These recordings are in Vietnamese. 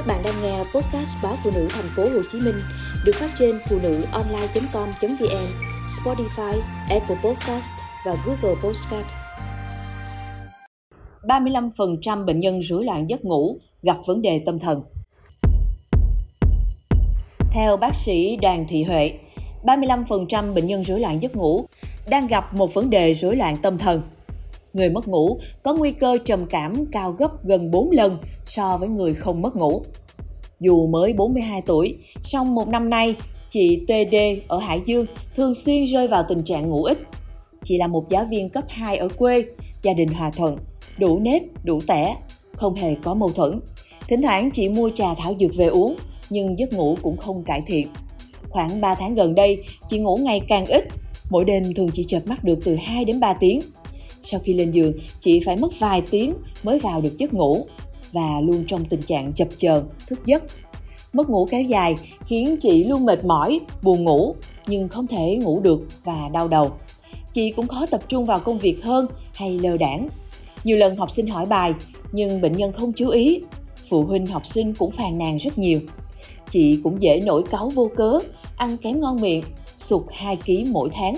Các bạn đang nghe podcast báo phụ nữ thành phố Hồ Chí Minh được phát trên phụ nữonline.com.vn, Spotify, Apple Podcast và Google Podcast. 35% bệnh nhân rối loạn giấc ngủ gặp vấn đề tâm thần. Theo bác sĩ Đoàn Thị Huệ, 35% bệnh nhân rối loạn giấc ngủ đang gặp một vấn đề rối loạn tâm thần. Người mất ngủ có nguy cơ trầm cảm cao gấp gần 4 lần so với người không mất ngủ. Dù mới 42 tuổi, song một năm nay, chị TD ở Hải Dương thường xuyên rơi vào tình trạng ngủ ít. Chị là một giáo viên cấp 2 ở quê, gia đình hòa thuận, đủ nếp, đủ tẻ, không hề có mâu thuẫn. Thỉnh thoảng chị mua trà thảo dược về uống, nhưng giấc ngủ cũng không cải thiện. Khoảng 3 tháng gần đây, chị ngủ ngày càng ít, mỗi đêm thường chỉ chợp mắt được từ 2 đến 3 tiếng. Sau khi lên giường, chị phải mất vài tiếng mới vào được giấc ngủ và luôn trong tình trạng chập chờn, thức giấc. Mất ngủ kéo dài khiến chị luôn mệt mỏi, buồn ngủ nhưng không thể ngủ được và đau đầu. Chị cũng khó tập trung vào công việc hơn hay lơ đãng. Nhiều lần học sinh hỏi bài nhưng bệnh nhân không chú ý, phụ huynh học sinh cũng phàn nàn rất nhiều. Chị cũng dễ nổi cáu vô cớ, ăn kém ngon miệng, sụt 2 kg mỗi tháng.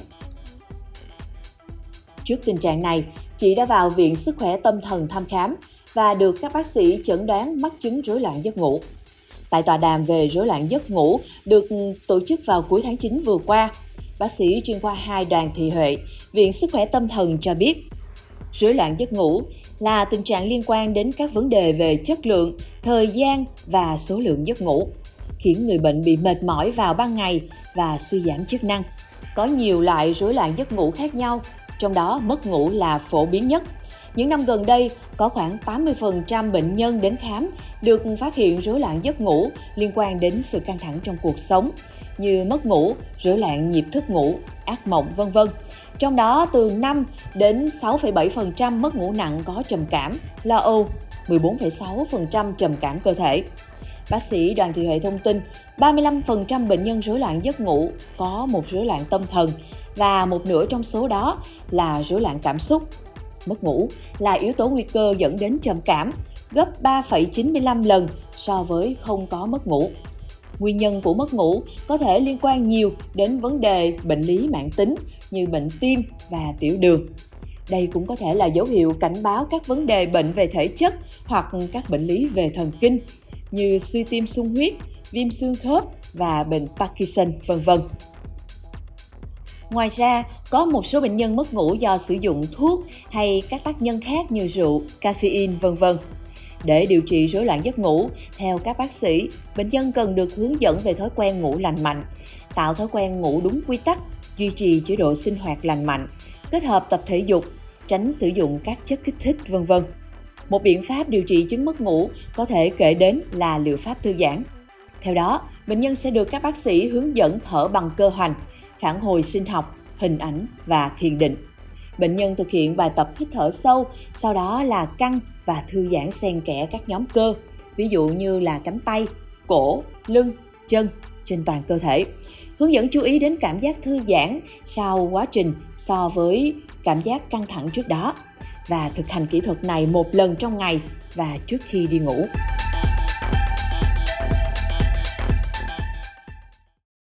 Trước tình trạng này, chị đã vào Viện Sức Khỏe Tâm Thần thăm khám và được các bác sĩ chẩn đoán mắc chứng rối loạn giấc ngủ. Tại tọa đàm về rối loạn giấc ngủ được tổ chức vào cuối tháng 9 vừa qua, bác sĩ chuyên khoa 2 Đoàn Thị Huệ, Viện Sức Khỏe Tâm Thần cho biết, rối loạn giấc ngủ là tình trạng liên quan đến các vấn đề về chất lượng, thời gian và số lượng giấc ngủ, khiến người bệnh bị mệt mỏi vào ban ngày và suy giảm chức năng. Có nhiều loại rối loạn giấc ngủ khác nhau, trong đó mất ngủ là phổ biến nhất. Những năm gần đây, có khoảng 80% bệnh nhân đến khám được phát hiện rối loạn giấc ngủ liên quan đến sự căng thẳng trong cuộc sống, như mất ngủ, rối loạn nhịp thức ngủ, ác mộng, v.v. Trong đó, từ 5 đến 6,7% mất ngủ nặng có trầm cảm, lo âu, 14,6% trầm cảm cơ thể. Bác sĩ Đoàn Thị Huệ thông tin, 35% bệnh nhân rối loạn giấc ngủ có một rối loạn tâm thần, và một nửa trong số đó là rối loạn cảm xúc. Mất ngủ là yếu tố nguy cơ dẫn đến trầm cảm, gấp 3,95 lần so với không có mất ngủ. Nguyên nhân của mất ngủ có thể liên quan nhiều đến vấn đề bệnh lý mãn tính như bệnh tim và tiểu đường. Đây cũng có thể là dấu hiệu cảnh báo các vấn đề bệnh về thể chất hoặc các bệnh lý về thần kinh như suy tim sung huyết, viêm xương khớp và bệnh Parkinson, v.v. Ngoài ra, có một số bệnh nhân mất ngủ do sử dụng thuốc hay các tác nhân khác như rượu, caffeine, v.v. Để điều trị rối loạn giấc ngủ, theo các bác sĩ, bệnh nhân cần được hướng dẫn về thói quen ngủ lành mạnh, tạo thói quen ngủ đúng quy tắc, duy trì chế độ sinh hoạt lành mạnh, kết hợp tập thể dục, tránh sử dụng các chất kích thích, v.v. Một biện pháp điều trị chứng mất ngủ có thể kể đến là liệu pháp thư giãn. Theo đó, bệnh nhân sẽ được các bác sĩ hướng dẫn thở bằng cơ hoành, phản hồi sinh học, hình ảnh và thiền định. Bệnh nhân thực hiện bài tập hít thở sâu, sau đó là căng và thư giãn xen kẽ các nhóm cơ, ví dụ như là cánh tay, cổ, lưng, chân, trên toàn cơ thể. Hướng dẫn chú ý đến cảm giác thư giãn sau quá trình so với cảm giác căng thẳng trước đó và thực hành kỹ thuật này một lần trong ngày và trước khi đi ngủ.